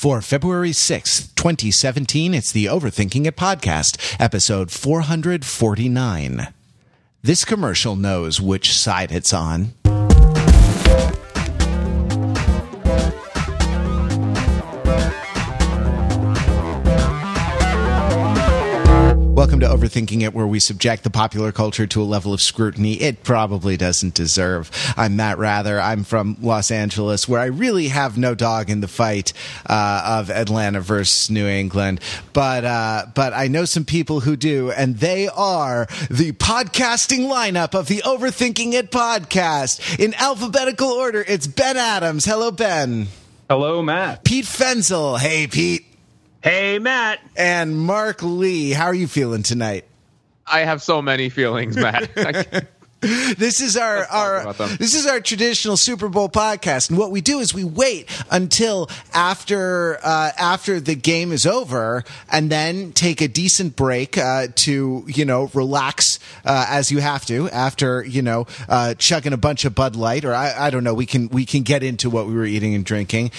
For February 6th, 2017, it's the Overthinking It podcast, episode 449. This commercial knows which side it's on. Welcome to Overthinking It, where we subject the popular culture to a level of scrutiny it probably doesn't deserve. I'm Matt Rather. I'm from Los Angeles, where I really have no dog in the fight of Atlanta versus New England. But I know some people who do, and they are the podcasting lineup of the Overthinking It podcast. In alphabetical order, it's Ben Adams. Hello, Ben. Hello, Matt. Pete Fenzel. Hey, Pete. Hey, Matt. And Mark Lee. How are you feeling tonight? I have so many feelings, Matt. This is our traditional Super Bowl podcast, and what we do is we wait until after the game is over, and then take a decent break to relax as you have to after chugging a bunch of Bud Light, or I don't know. We can get into what we were eating and drinking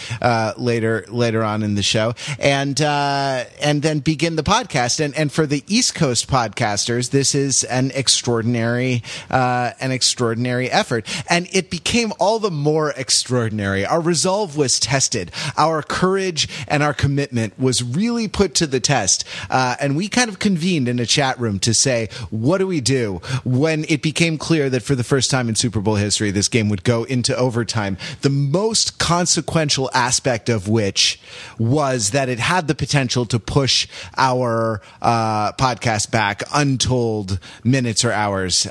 later on in the show, and then begin the podcast. And for the East Coast podcasters, this is an extraordinary. An extraordinary effort, and it became all the more extraordinary. Our resolve was tested. Our courage and our commitment was really put to the test, and we kind of convened in a chat room to say, what do we do when it became clear that for the first time in Super Bowl history this game would go into overtime, the most consequential aspect of which was that it had the potential to push our podcast back untold minutes or hours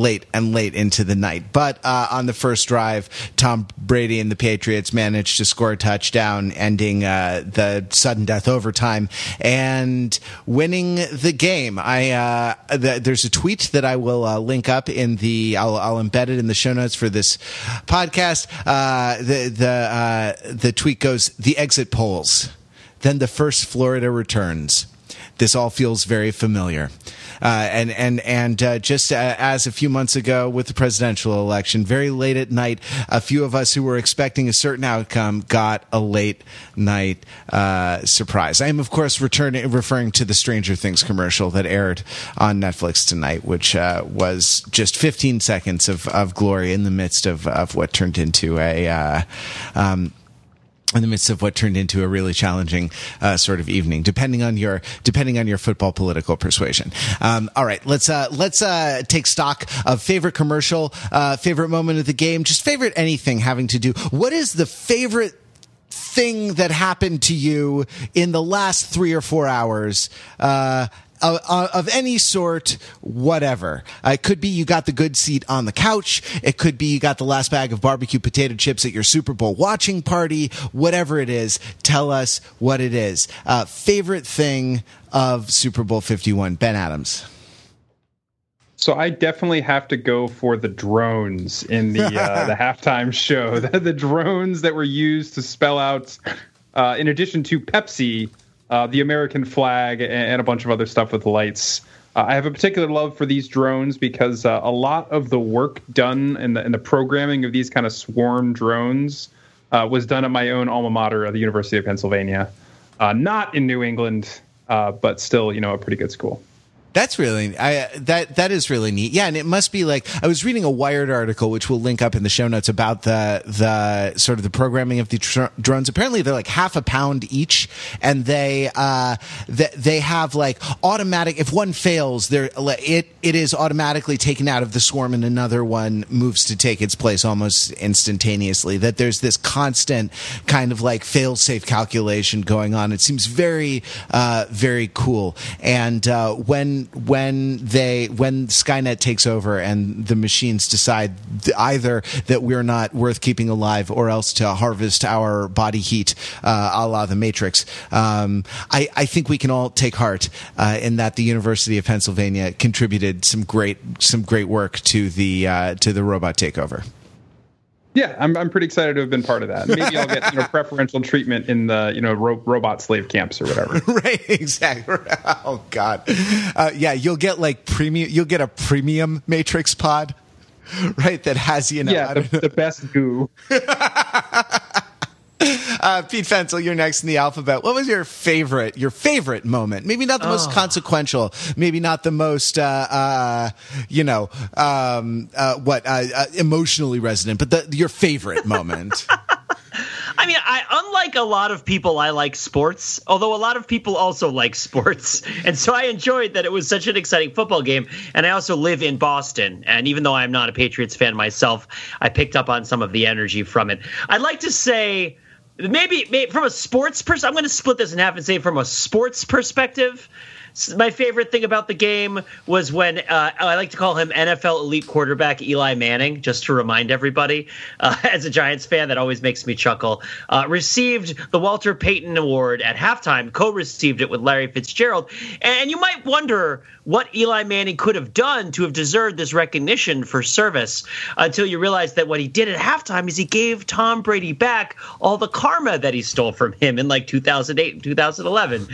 late into the night. But on the first drive, Tom Brady and the Patriots managed to score a touchdown, ending the sudden death overtime and winning the game. There's a tweet that I will link up in the. I'll embed it in the show notes for this podcast. The tweet goes: the exit polls, then the first Florida returns. This all feels very familiar. And just as a few months ago with the presidential election, very late at night, a few of us who were expecting a certain outcome got a late night surprise. I am, of course, referring to the Stranger Things commercial that aired on Netflix tonight, which was just 15 seconds of glory in the midst of what turned into a really challenging sort of evening, depending on your football political persuasion. All right, let's take stock of favorite commercial, favorite moment of the game, just favorite anything having to do. What is the favorite thing that happened to you in the last 3 or 4 hours? Of any sort, whatever. It could be you got the good seat on the couch. It could be you got the last bag of barbecue potato chips at your Super Bowl watching party. Whatever it is, tell us what it is. Favorite thing of Super Bowl 51, Ben Adams. So I definitely have to go for the drones in the halftime show. The drones that were used to spell out, in addition to Pepsi, the American flag, and a bunch of other stuff with lights. I have a particular love for these drones because a lot of the work done in the programming of these kind of swarm drones was done at my own alma mater, the University of Pennsylvania. Not in New England, but still, a pretty good school. That's really that is really neat. Yeah, and it must be like I was reading a Wired article, which we'll link up in the show notes, about the sort of the programming of the drones. Apparently, they're like half a pound each, and they have like automatic. If one fails, it is automatically taken out of the swarm, and another one moves to take its place almost instantaneously. That there's this constant kind of like fail-safe calculation going on. It seems very very cool, and when Skynet takes over and the machines decide either that we're not worth keeping alive or else to harvest our body heat, a la the Matrix, I think we can all take heart in that the University of Pennsylvania contributed some great work to the robot takeover. Yeah, I'm pretty excited to have been part of that. Maybe I'll get preferential treatment in the robot slave camps or whatever. Right, exactly. Oh God, yeah, you'll get like premium. You'll get a premium Matrix pod, right? That has the best goo. Pete Fenzel, you're next in the alphabet. What was your favorite moment? Maybe not the most consequential, maybe not the most, emotionally resonant, but your favorite moment. I mean, unlike a lot of people, I like sports, although a lot of people also like sports. And so I enjoyed that it was such an exciting football game. And I also live in Boston. And even though I'm not a Patriots fan myself, I picked up on some of the energy from it. I'd like to say maybe from a sports perspective, I'm going to split this in half and say from a sports perspective, my favorite thing about the game was when I like to call him NFL elite quarterback Eli Manning, just to remind everybody. As a Giants fan, that always makes me chuckle. Received the Walter Payton Award at halftime, co-received it with Larry Fitzgerald. And you might wonder what Eli Manning could have done to have deserved this recognition for service until you realize that what he did at halftime is he gave Tom Brady back all the karma that he stole from him in like 2008 and 2011.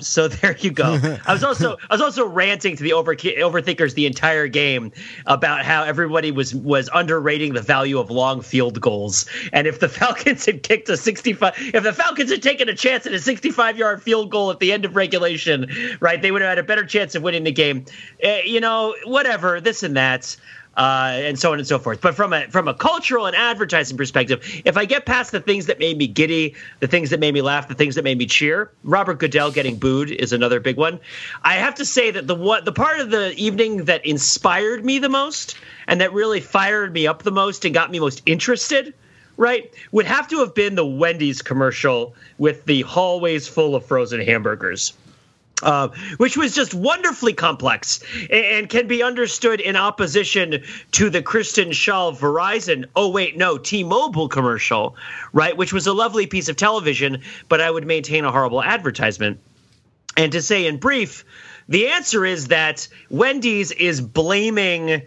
So there you go. I was also ranting to the overthinkers the entire game about how everybody was underrating the value of long field goals. And if the Falcons had kicked a 65, if the Falcons had taken a chance at a 65-yard field goal at the end of regulation, right, they would have had a better chance of winning the game. Whatever, this and that. And so on and so forth. But from a cultural and advertising perspective, if I get past the things that made me giddy, the things that made me laugh, the things that made me cheer, Robert Goodell getting booed is another big one. I have to say that the part of the evening that inspired me the most and that really fired me up the most and got me most interested, right, would have to have been the Wendy's commercial with the hallways full of frozen hamburgers. Which was just wonderfully complex and can be understood in opposition to the Kristen Schaal Verizon, T-Mobile commercial, right, which was a lovely piece of television, but I would maintain a horrible advertisement. And to say in brief, the answer is that Wendy's is blaming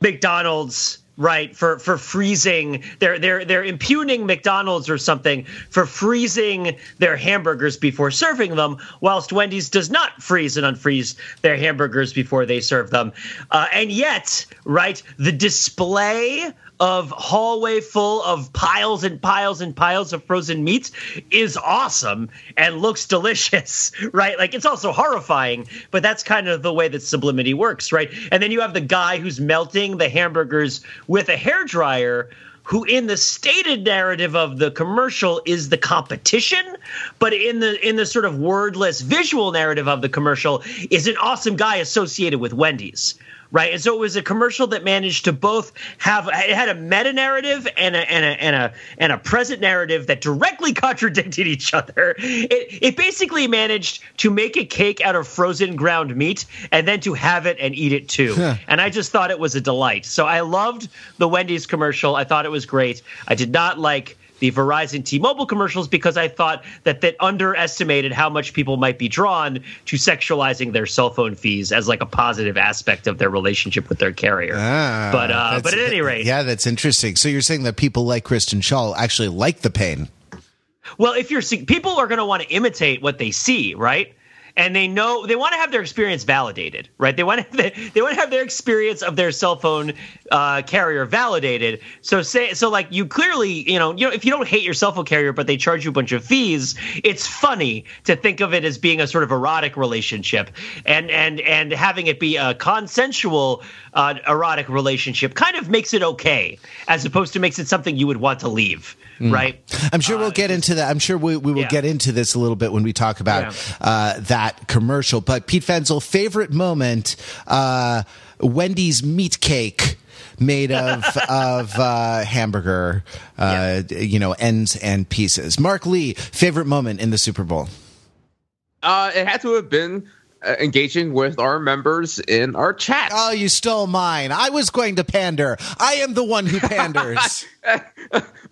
McDonald's, right, for freezing, they're impugning McDonald's or something for freezing their hamburgers before serving them, whilst Wendy's does not freeze and unfreeze their hamburgers before they serve them. And yet, right, the display of hallway full of piles and piles and piles of frozen meats is awesome and looks delicious, right? Like, it's also horrifying, but that's kind of the way that sublimity works, right? And then you have the guy who's melting the hamburgers with a hairdryer, who in the stated narrative of the commercial is the competition, but in the sort of wordless visual narrative of the commercial is an awesome guy associated with Wendy's, right? And so it was a commercial that managed to both it had a meta narrative and a present narrative that directly contradicted each other. It basically managed to make a cake out of frozen ground meat and then to have it and eat it too. Yeah. And I just thought it was a delight. So I loved the Wendy's commercial. I thought it was great. I did not like the Verizon T-Mobile commercials because I thought that underestimated how much people might be drawn to sexualizing their cell phone fees as like a positive aspect of their relationship with their carrier. But at any rate. Yeah, that's interesting. So you're saying that people like Kristen Schaal actually like the pain. Well, if you're seeing, people are going to want to imitate what they see, right? And they know they want to have their experience validated, right? They want to have their experience of their cell phone carrier validated. So you clearly, you know, if you don't hate your cell phone carrier, but they charge you a bunch of fees, it's funny to think of it as being a sort of erotic relationship, and having it be a consensual erotic relationship kind of makes it okay, as opposed to makes it something you would want to leave, right? I'm sure we'll get into that. I'm sure we will get into this a little bit when we talk about that commercial. But Pete Fenzel, favorite moment, Wendy's meat cake made of hamburger, you know, ends and pieces. Mark Lee, favorite moment in the Super Bowl? It had to have been engaging with our members in our chat. Oh, you stole mine. I was going to pander. I am the one who panders.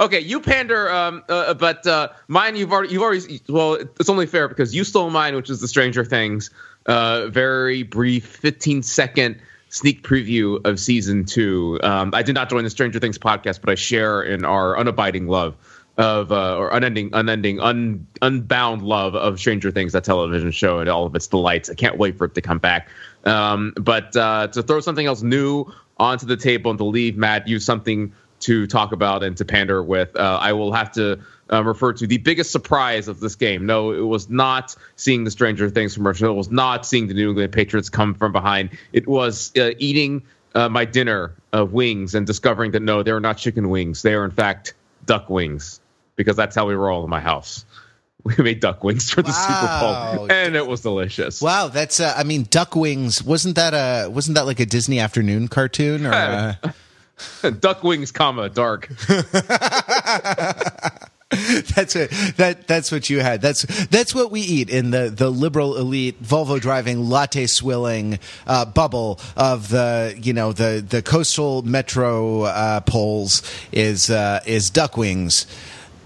Okay, you pander, but mine you've already. Well, it's only fair because you stole mine, which is the Stranger Things, very brief 15-second sneak preview of season 2. I did not join the Stranger Things podcast, but I share in our unabiding love of unbound love of Stranger Things, that television show, and all of its delights. I can't wait for it to come back. But to throw something else new onto the table and to leave Matt you something to talk about and to pander with, I will have to referred to the biggest surprise of this game. No, it was not seeing the Stranger Things commercial. It was not seeing the New England Patriots come from behind. It was eating my dinner of wings and discovering that, no, they are not chicken wings. They are, in fact, duck wings, because that's how we roll in my house. We made duck wings for the Super Bowl, and it was delicious. Wow, that's I mean, duck wings, wasn't that like a Disney afternoon cartoon? Or duck wings, dark. That's it. That's what you had. That's what we eat in the liberal elite Volvo driving latte swilling bubble of the coastal metro poles is duck wings.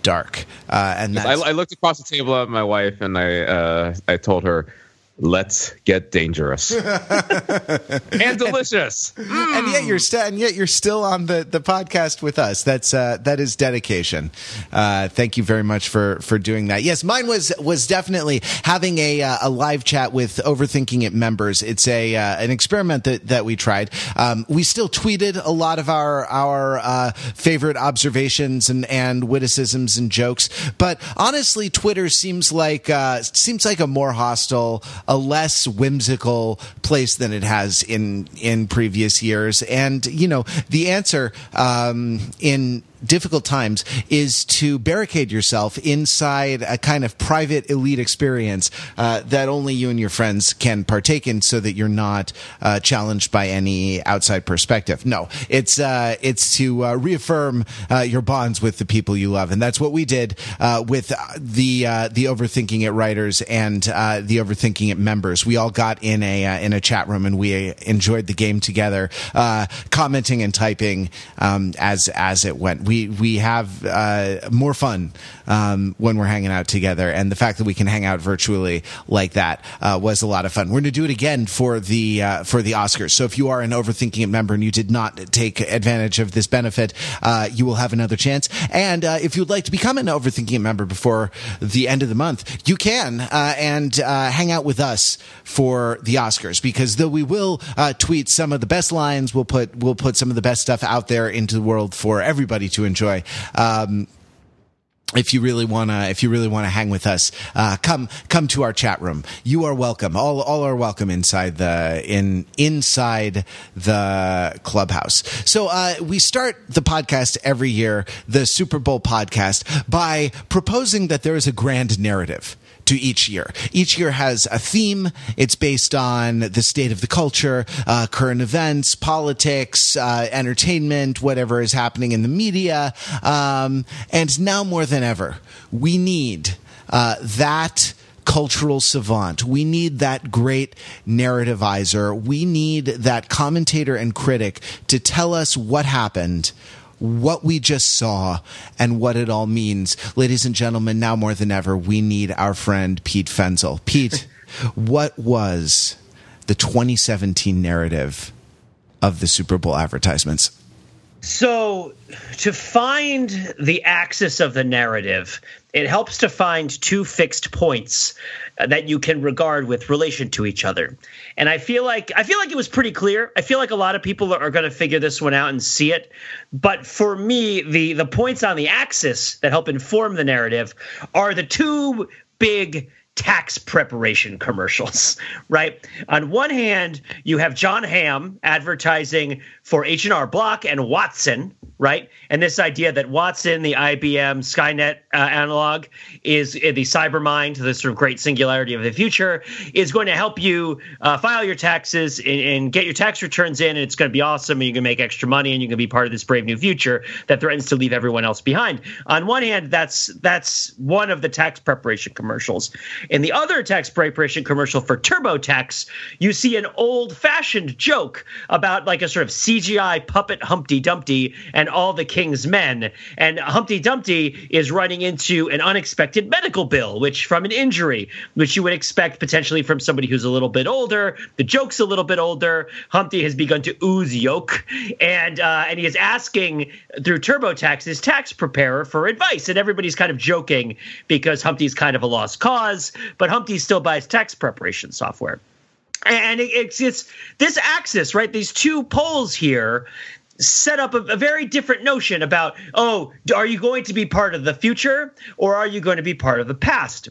Dark. I looked across the table at my wife, and I told her, "Let's get dangerous and delicious." And yet you're still on the podcast with us. That is dedication. Thank you very much for doing that. Yes, mine was definitely having a live chat with Overthinking It members. It's an experiment that we tried. We still tweeted a lot of our favorite observations and witticisms and jokes, but honestly, Twitter seems like a more hostile, a less whimsical place than it has in previous years. And, the answer in difficult times is to barricade yourself inside a kind of private elite experience that only you and your friends can partake in, so that you're not challenged by any outside perspective. No, it's to reaffirm your bonds with the people you love, and that's what we did with the Overthinking It writers and the Overthinking It members. We all got in a chat room, and we enjoyed the game together, commenting and typing as it went. We have more fun when we're hanging out together, and the fact that we can hang out virtually like that was a lot of fun. We're going to do it again for the Oscars. So if you are an Overthinking It member and you did not take advantage of this benefit, you will have another chance. And if you'd like to become an Overthinking It member before the end of the month, you can and hang out with us for the Oscars, because though we will tweet some of the best lines, we'll put some of the best stuff out there into the world for everybody to enjoy. If you really wanna hang with us, come to our chat room. You are welcome. All are welcome inside the clubhouse. So we start the podcast every year, the Super Bowl podcast, by proposing that there is a grand narrative to each year. Each year has a theme. It's based on the state of the culture, current events, politics, entertainment, whatever is happening in the media. And now more than ever, we need that cultural savant. We need that great narrativizer. We need that commentator and critic to tell us what happened, what we just saw, and what it all means. Ladies and gentlemen, now more than ever, we need our friend Pete Fenzel. Pete, what was the 2017 narrative of the Super Bowl advertisements? So, to find the axis of the narrative, it helps to find two fixed points that you can regard with relation to each other. And I feel like it was pretty clear. I feel like a lot of people are going to figure this one out and see it. But for me, the points on the axis that help inform the narrative are the two big tax preparation commercials, right? On one hand, you have John Hamm advertising for H&R Block and Watson, right? And this idea that Watson, the IBM Skynet analog, is the cybermind, the sort of great singularity of the future, is going to help you file your taxes and get your tax returns in, and it's going to be awesome, and you're going to make extra money, and you're going to be part of this brave new future that threatens to leave everyone else behind. On one hand, that's one of the tax preparation commercials. In the other tax preparation commercial for TurboTax, you see an old-fashioned joke about like a sort of CGI puppet Humpty Dumpty and all the king's men. And Humpty Dumpty is running into an unexpected medical bill, which from an injury, which you would expect potentially from somebody who's a little bit older. The joke's a little bit older. Humpty has begun to ooze yolk, and he is asking through TurboTax his tax preparer for advice. And everybody's kind of joking because Humpty's kind of a lost cause, but Humpty still buys tax preparation software. And it's this axis, right? These two poles here set up a very different notion about, oh, are you going to be part of the future or are you going to be part of the past?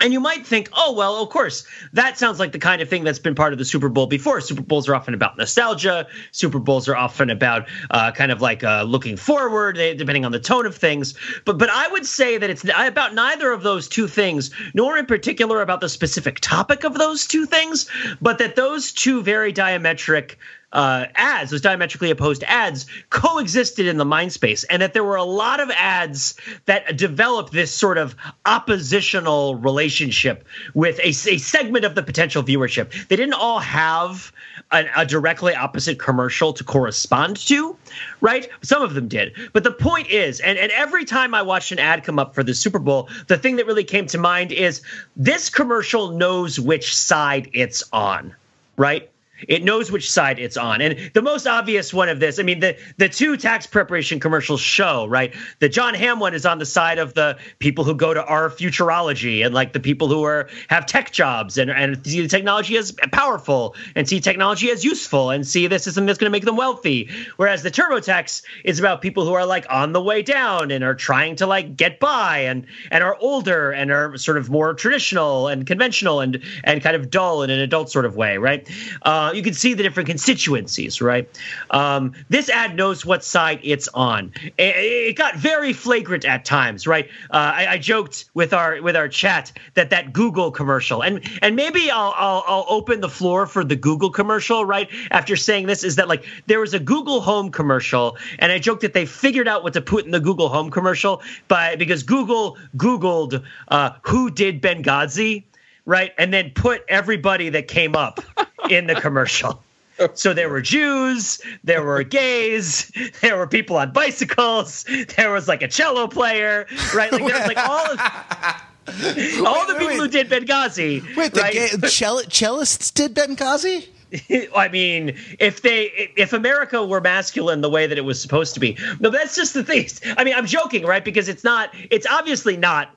And you might think, oh, well, of course, that sounds like the kind of thing that's been part of the Super Bowl before. Super Bowls are often about nostalgia. Super Bowls are often about kind of like looking forward, depending on the tone of things. But I would say that it's about neither of those two things, nor in particular about the specific topic of those two things, but that those two very diametric ads, those diametrically opposed ads, coexisted in the mind space, and that there were a lot of ads that developed this sort of oppositional relationship with a segment of the potential viewership. They didn't all have a directly opposite commercial to correspond to, right? Some of them did. But the point is, and every time I watched an ad come up for the Super Bowl, the thing that really came to mind is this commercial knows which side it's on, right? It knows which side it's on. And the most obvious one of this, I mean, the two tax preparation commercials show, right? The John Hamm one is on the side of the people who go to our futurology and like the people who have tech jobs and see the technology as powerful and see technology as useful and see this is something that's going to make them wealthy. Whereas the TurboTax is about people who are like on the way down and are trying to like get by and are older and are sort of more traditional and conventional and kind of dull in an adult sort of way, right? You can see the different constituencies, right? This ad knows what side it's on. It got very flagrant at times, right? I joked with our chat that Google commercial, and maybe I'll open the floor for the Google commercial, right? After saying this, is that like there was a Google Home commercial, and I joked that they figured out what to put in the Google Home commercial because Google Googled who did Benghazi, right, and then put everybody that came up in the commercial. So there were Jews, there were gays, there were people on bicycles, there was like a cello player, right? Like there was like all the people who did Benghazi. Wait, right? Cellists did Benghazi? I mean, if America were masculine the way that it was supposed to be. No, that's just the thing. I mean, I'm joking, right? Because it's obviously not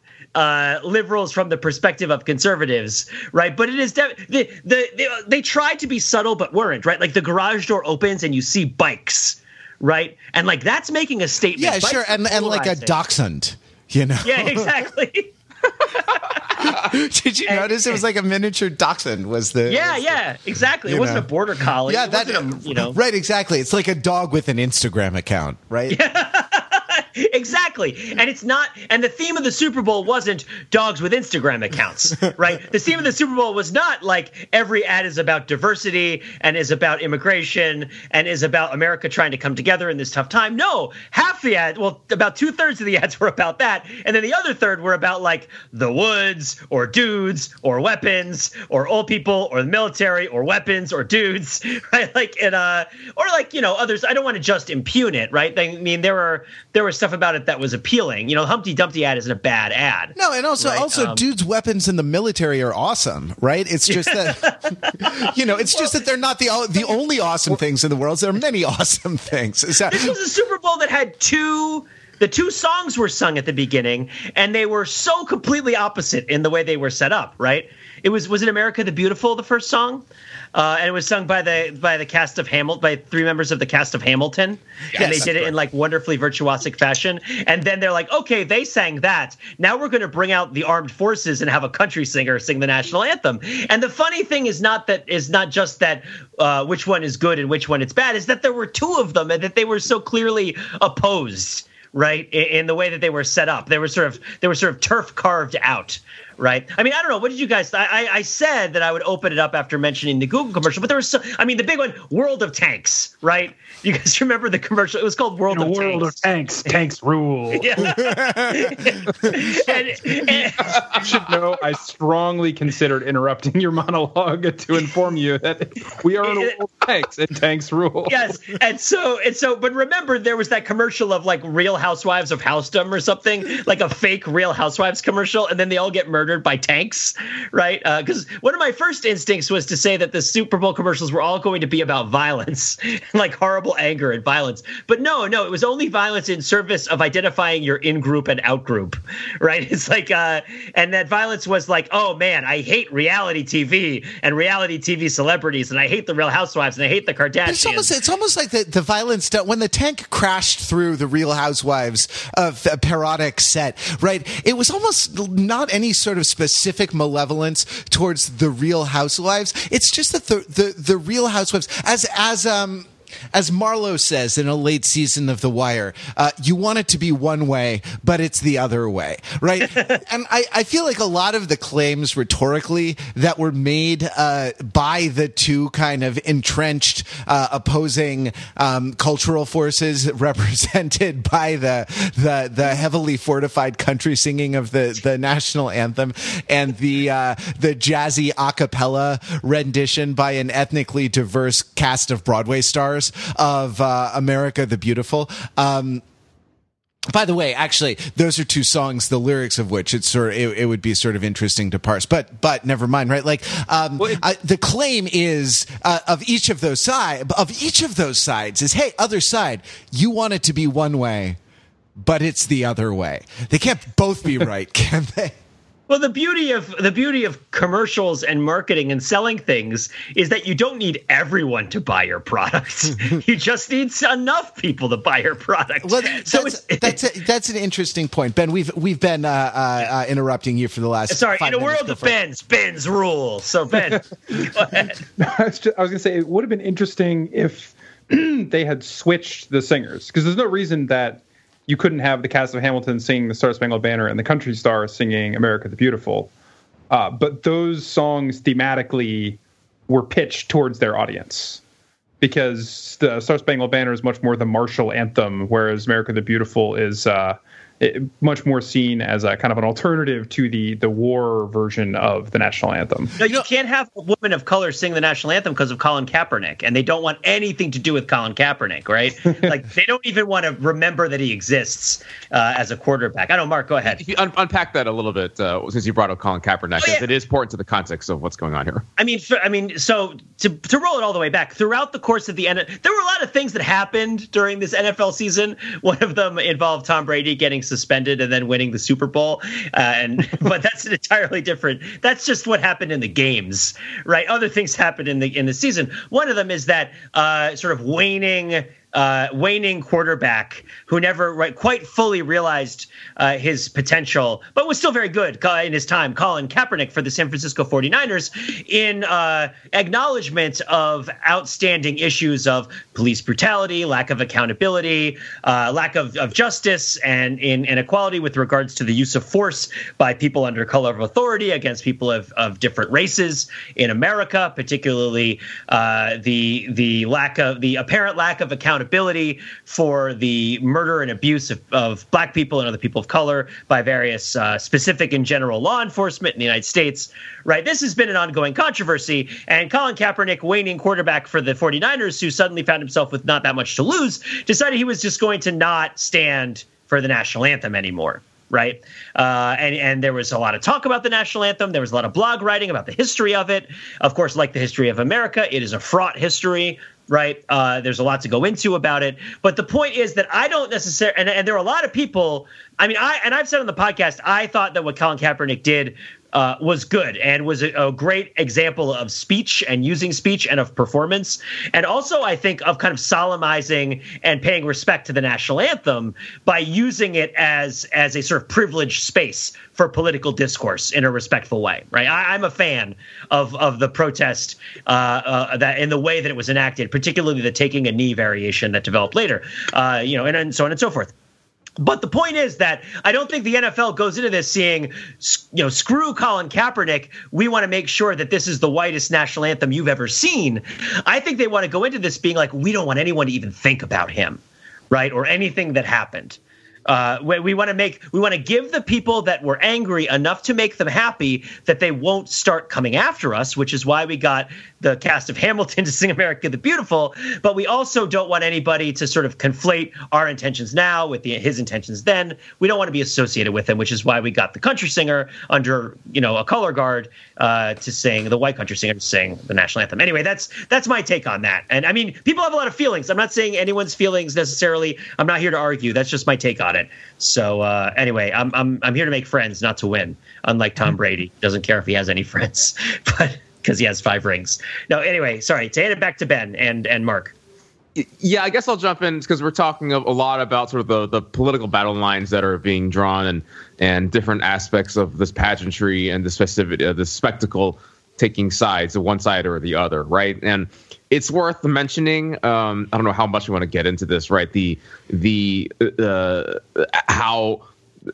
liberals from the perspective of conservatives, right? But it is they tried to be subtle but weren't, right? Like the garage door opens and you see bikes, right? And like that's making a statement. Yeah, bikes sure, and like a dachshund, you know? Yeah, exactly. Did you notice it was like a miniature dachshund was the... Yeah, exactly. It wasn't a border collie. Yeah, that's... You know. Right, exactly. It's like a dog with an Instagram account, right? Yeah. Exactly. And it's not, and the theme of the Super Bowl wasn't dogs with Instagram accounts, right? The theme of the Super Bowl was not like every ad is about diversity and is about immigration and is about America trying to come together in this tough time. No, half the ad, well, about 2/3 of the ads were about that. And then the other third were about like the woods or dudes or weapons or old people or the military or weapons or dudes, right? Like, and, or like, you know, others. I don't want to just impugn it, right? I mean, there were stuff about it that was appealing. You know, Humpty Dumpty ad isn't a bad ad. No, and also dudes' weapons in the military are awesome, right? It's just that you know, it's just that they're not the only awesome things in the world. There are many awesome things. This was a Super Bowl that had the two songs were sung at the beginning, and they were so completely opposite in the way they were set up, right? It was in America the Beautiful, the first song. And it was sung by three members of the cast of Hamilton. Yes, and they did it in like wonderfully virtuosic fashion. And then they're like, okay, they sang that. Now we're going to bring out the armed forces and have a country singer sing the national anthem. And the funny thing is not just that which one is good and which one it's bad, is that there were two of them and that they were so clearly opposed, right? In the way that they were set up, they were sort of turf carved out. Right. I mean, I don't know. What did you guys? I said that I would open it up after mentioning the Google commercial, but there was the big one, World of Tanks. Right. You guys remember the commercial? It was called World of Tanks. Tanks rule. Yeah. and you should know I strongly considered interrupting your monologue to inform you that we are in a world of tanks and tanks rule. Yes. And so, but remember, there was that commercial of like Real Housewives of Housedom or something, like a fake Real Housewives commercial, and then they all get merged murdered by tanks, right? Because one of my first instincts was to say that the Super Bowl commercials were all going to be about violence, like horrible anger and violence. But no, it was only violence in service of identifying your in-group and out-group, right? It's like, and that violence was like, oh man, I hate reality TV and reality TV celebrities, and I hate the Real Housewives, and I hate the Kardashians. It's almost like the violence when the tank crashed through the Real Housewives of a parodic set, right? It was almost not any sort of specific malevolence towards the Real Housewives. It's just that the Real Housewives, as Marlowe says in a late season of The Wire, you want it to be one way, but it's the other way, right? And I feel like a lot of the claims rhetorically that were made by the two kind of entrenched opposing cultural forces represented by the heavily fortified country singing of the national anthem and the jazzy a cappella rendition by an ethnically diverse cast of Broadway stars of America the Beautiful. By the way, actually, those are two songs, the lyrics of which it would be sort of interesting to parse. But never mind, right? Like the claim is of each of those sides is, hey, other side, you want it to be one way, but it's the other way. They can't both be right, can they? Well, the beauty of commercials and marketing and selling things is that you don't need everyone to buy your product. You just need enough people to buy your product. Well, that's an interesting point, Ben. We've been interrupting you for the last. Sorry, 5 minutes. In a world of Ben's rule. So Ben, go ahead. I was going to say it would have been interesting if they had switched the singers, because there's no reason that you couldn't have the cast of Hamilton singing the Star-Spangled Banner and the country star singing America the Beautiful. But those songs thematically were pitched towards their audience, because the Star-Spangled Banner is much more the martial anthem, whereas America the Beautiful is much more seen as a kind of an alternative to the war version of the national anthem. No, you can't have a woman of color sing the national anthem because of Colin Kaepernick, and they don't want anything to do with Colin Kaepernick, right? Like, they don't even want to remember that he exists as a quarterback. I don't know, Mark, go ahead. If you unpack that a little bit, since you brought up Colin Kaepernick, because it is important to the context of what's going on here. So to roll it all the way back, throughout the course of the NFL, there were a lot of things that happened during this NFL season. One of them involved Tom Brady getting suspended and then winning the Super Bowl, but that's an entirely different. That's just what happened in the games, right? Other things happened in the season. One of them is that sort of waning quarterback who never quite fully realized his potential, but was still very good in his time, Colin Kaepernick for the San Francisco 49ers, in acknowledgement of outstanding issues of police brutality, lack of accountability, lack of justice, and inequality with regards to the use of force by people under color of authority against people of different races in America, particularly the apparent lack of accountability for the murder and abuse of black people and other people of color by various specific and general law enforcement in the United States, right? This has been an ongoing controversy, and Colin Kaepernick, waning quarterback for the 49ers, who suddenly found himself with not that much to lose, decided he was just going to not stand for the national anthem anymore. Right. And there was a lot of talk about the national anthem. There was a lot of blog writing about the history of it. Of course, like the history of America, it is a fraught history. Right. There's a lot to go into about it. But the point is that I don't necessarily, and there are a lot of people. I mean, I've said on the podcast, I thought that what Colin Kaepernick did was good and was a great example of speech and using speech and of performance. And also, I think, of kind of solemnizing and paying respect to the national anthem by using it as a sort of privileged space for political discourse in a respectful way, right? I'm a fan of the protest that in the way that it was enacted, particularly the taking a knee variation that developed later, and so on and so forth. But the point is that I don't think the NFL goes into this seeing, screw Colin Kaepernick. We want to make sure that this is the whitest national anthem you've ever seen. I think they want to go into this being like, we don't want anyone to even think about him, right? Or anything that happened. We want to give the people that were angry enough to make them happy that they won't start coming after us, which is why we got the cast of Hamilton to sing America the Beautiful. But we also don't want anybody to sort of conflate our intentions now with his intentions then. We don't want to be associated with him, which is why we got the country singer under, you know, a color guard to sing, the white country singer to sing the national anthem. Anyway, that's my take on that. And I mean, people have a lot of feelings. I'm not saying anyone's feelings necessarily. I'm not here to argue. That's just my take on it. So anyway, I'm here to make friends, not to win. Unlike Tom Brady, doesn't care if he has any friends, but because he has 5 rings. No, anyway, sorry. To hand it back to Ben and Mark. Yeah, I guess I'll jump in because we're talking a lot about sort of the political battle lines that are being drawn and different aspects of this pageantry and this festivity, this spectacle taking sides, the one side or the other, right? And it's worth mentioning. I don't know how much we want to get into this, right? How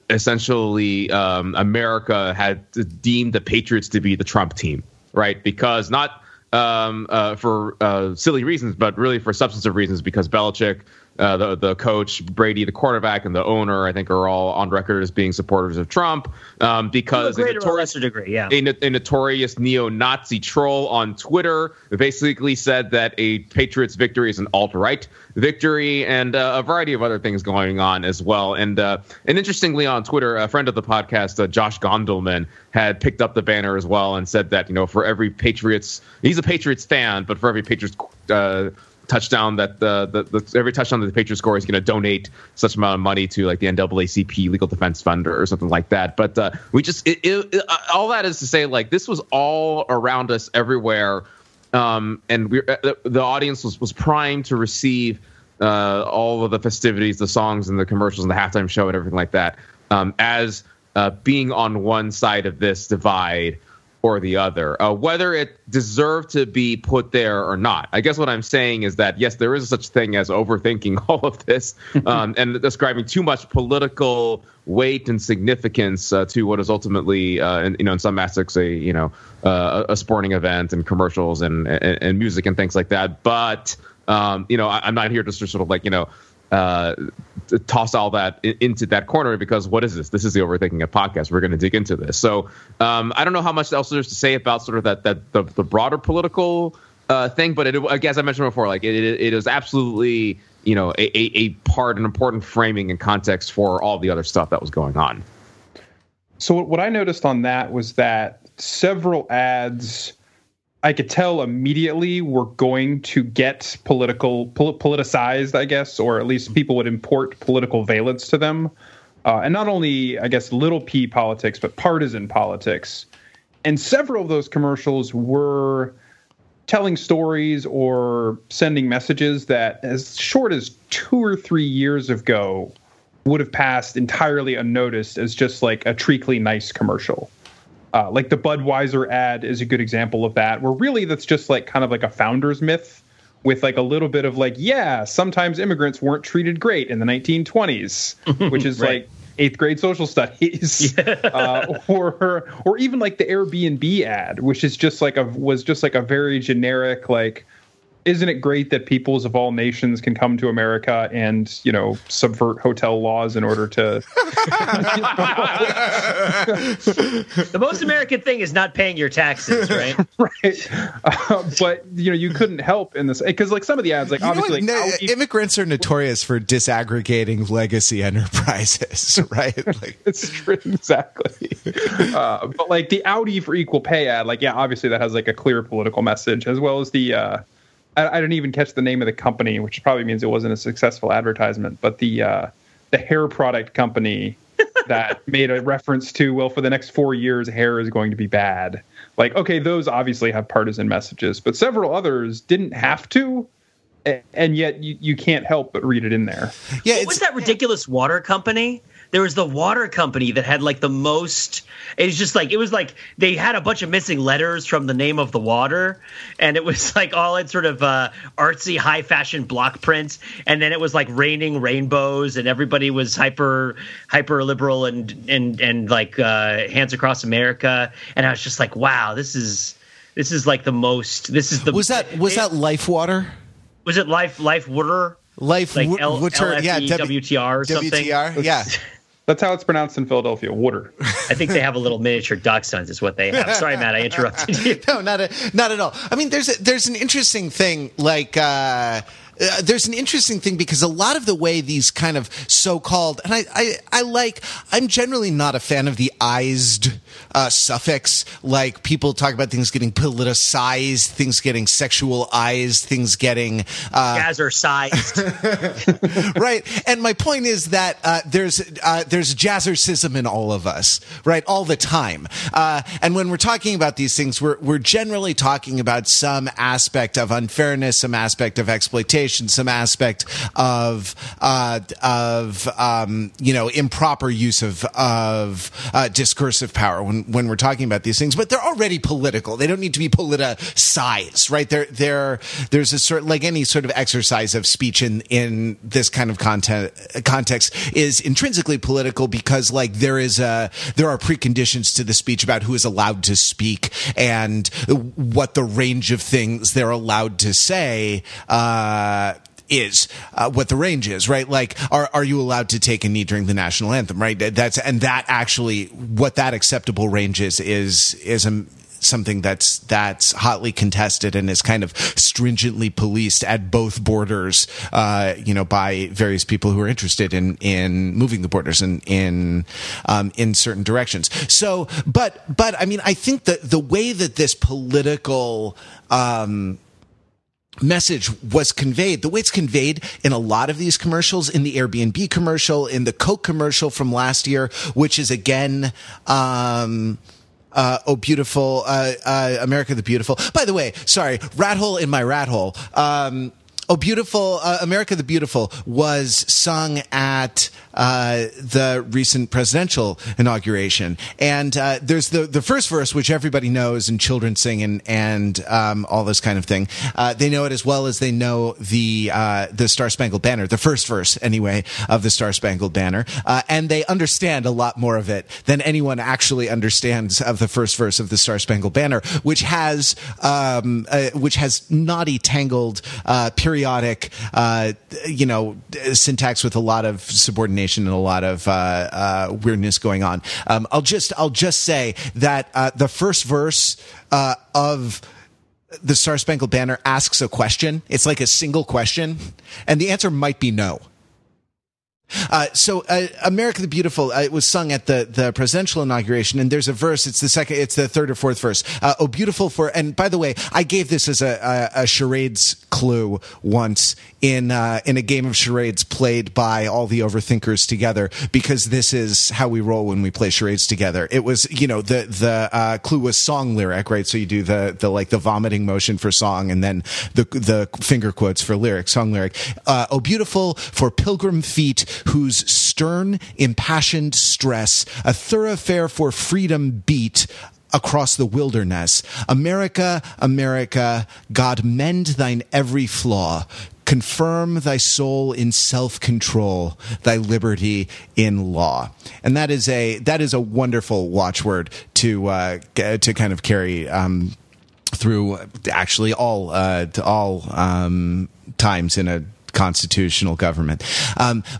essentially America had deemed the Patriots to be the Trump team, right? Because not for silly reasons, but really for substantive reasons, because Belichick, the coach, Brady, the quarterback, and the owner, I think, are all on record as being supporters of Trump because a notorious neo-Nazi troll on Twitter basically said that a Patriots victory is an alt-right victory, and a variety of other things going on as well. And interestingly, on Twitter, a friend of the podcast, Josh Gondelman, had picked up the banner as well and said that, you know, for every Patriots, he's a Patriots fan, but for every Patriots touchdown that every touchdown that the Patriots score, is going to donate such amount of money to like the NAACP Legal Defense Fund or something like that. But all that is to say, like, this was all around us everywhere, and the audience was primed to receive all of the festivities, the songs, and the commercials, and the halftime show, and everything like that, as being on one side of this divide or the other, whether it deserved to be put there or not. I guess what I'm saying is that, yes, there is such thing as overthinking all of this and ascribing too much political weight and significance to what is ultimately, in some aspects, a sporting event and commercials and music and things like that. But, I'm not here to sort of like, toss all that into that corner, because what is this? This is the Overthinking It podcast. We're going to dig into this. So I don't know how much else there's to say about sort of that the broader political thing, but as I mentioned before, like it is absolutely, a part, an important framing and context for all the other stuff that was going on. So what I noticed on that was that several ads, I could tell immediately, we're going to get politicized, I guess, or at least people would import political valence to them. And not only, I guess, little p politics, but partisan politics. And several of those commercials were telling stories or sending messages that as short as 2 or 3 years ago would have passed entirely unnoticed as just like a treacly nice commercial. Like the Budweiser ad is a good example of that, where really that's just like kind of like a founder's myth with like a little bit of like, yeah, sometimes immigrants weren't treated great in the 1920s, which is right. Like 8th grade social studies, yeah. Or even like the Airbnb ad, which is just like was just like a very generic, like, isn't it great that peoples of all nations can come to America and, subvert hotel laws in order to... The most American thing is not paying your taxes, right? Right. But, you couldn't help in this... Because, like, some of the ads, like, obviously... immigrants are notorious for disaggregating legacy enterprises, right? Like, it's true, exactly. But, like, the Audi for equal pay ad, like, yeah, obviously that has, like, a clear political message, as well as the... I didn't even catch the name of the company, which probably means it wasn't a successful advertisement, but the hair product company that made a reference to, well, for the next 4 years, hair is going to be bad. Like, okay, those obviously have partisan messages, but several others didn't have to. And yet you can't help but read it in there. Yeah, what was that ridiculous water company? There was the water company that had like the most. It was just like they had a bunch of missing letters from the name of the water, and it was like all in sort of artsy, high fashion block print. And then it was like raining rainbows, and everybody was hyper liberal and like hands across America. And I was just like, wow, this is like the most. This is the was that Life Water? Was it Life Water? Life like L-F-E, yeah, WTR or something. WTR, yeah. That's how it's pronounced in Philadelphia, water. I think they have a little miniature dachshund is what they have. Sorry, Matt, I interrupted you. No, not at all. I mean, there's an interesting thing like there's an interesting thing because a lot of the way these kind of so-called – and I'm generally not a fan of the "ized" suffix. Like people talk about things getting politicized, things getting sexualized, things getting jazzercised. Right. And my point is that there's jazzercism in all of us, right, all the time. And when we're talking about these things, we're generally talking about some aspect of unfairness, some aspect of exploitation, some aspect of improper use of discursive power when we're talking about these things. But they're already political. They don't need to be politicized, right? There's a sort, like any sort of exercise of speech in this kind of context is intrinsically political because like there are preconditions to the speech about who is allowed to speak and what the range of things they're allowed to say is what the range is, right? Like, are you allowed to take a knee during the national anthem, right? That actually what that acceptable range is something that's hotly contested and is kind of stringently policed at both borders, by various people who are interested in moving the borders in certain directions. So, but I mean, I think that the way that this political, message was conveyed, the way it's conveyed in a lot of these commercials, in the Airbnb commercial, in the Coke commercial from last year, which is again, oh, beautiful, America the Beautiful. By the way, sorry, rat hole in my rat hole. Oh, beautiful, America the Beautiful was sung at the recent presidential inauguration. And there's the first verse, which everybody knows and children sing and all this kind of thing. They know it as well as they know the Star-Spangled Banner, the first verse, anyway, of the Star-Spangled Banner. And they understand a lot more of it than anyone actually understands of the first verse of the Star-Spangled Banner, which has knotty, tangled periodic, syntax with a lot of subordination and a lot of weirdness going on. I'll just say that the first verse of the Star-Spangled Banner asks a question. It's like a single question, and the answer might be no. So America the Beautiful, it was sung at the presidential inauguration, and there's a verse, it's the third or fourth verse. Oh, beautiful for, and by the way, I gave this as a charades clue once in a game of charades played by all the overthinkers together, because this is how we roll when we play charades together. It was, the clue was song lyric, right? So you do the vomiting motion for song and then the finger quotes for lyric, song lyric. Oh, beautiful for pilgrim feet, whose stern, impassioned stress a thoroughfare for freedom beat across the wilderness. America, America, God mend thine every flaw. Confirm thy soul in self-control, thy liberty in law. And that is a wonderful watchword to kind of carry through actually all times in a constitutional government.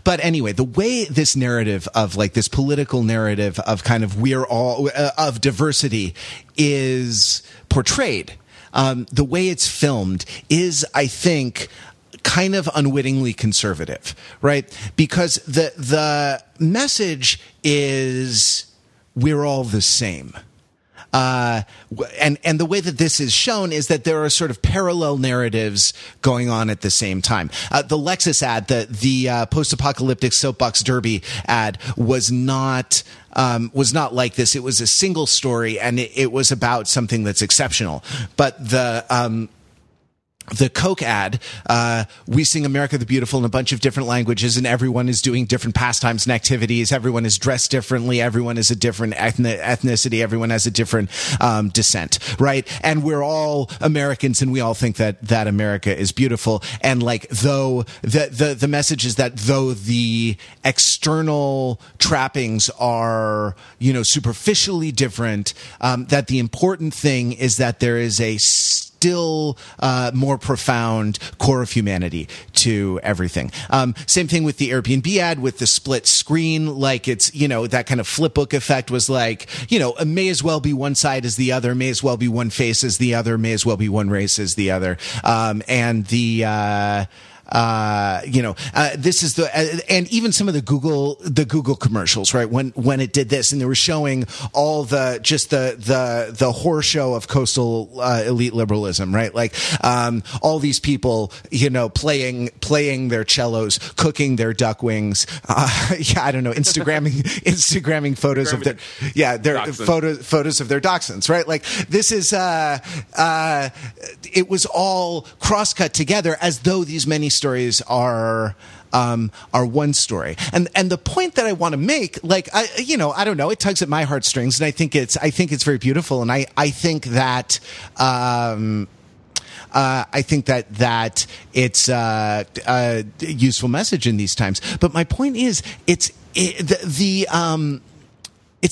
But anyway, the way this narrative of like this political narrative of kind of we're all of diversity is portrayed, the way it's filmed is, I think, kind of unwittingly conservative, right? Because the message is we're all the same. And the way that this is shown is that there are sort of parallel narratives going on at the same time. The Lexus ad, the post-apocalyptic soapbox derby ad, was not like this. It was a single story, and it was about something that's exceptional. But the Coke ad, we sing America the Beautiful in a bunch of different languages, and everyone is doing different pastimes and activities. Everyone is dressed differently. Everyone is a different ethnicity. Everyone has a different descent, right? And we're all Americans, and we all think that America is beautiful. And like, though the message is that though the external trappings are, superficially different, that the important thing is that there is a still more profound core of humanity to everything. Same thing with the Airbnb ad with the split screen. Like, it's, you know, that kind of flip book effect was like, you know, it may as well be one side as the other, may as well be one face as the other, may as well be one race as the other. And the... this is the, and even some of the Google commercials, right? When it did this and they were showing all the, just the horror show of coastal, elite liberalism, right? Like, all these people, you know, playing their cellos, cooking their duck wings, I don't know, Instagramming photos of their photos of their dachshunds, right? Like, this is, it was all cross-cut together as though these many stories are one story, and the point that I want to make, like, I don't know, it tugs at my heartstrings, and I think it's very beautiful, and I think that it's a useful message in these times. But my point is, it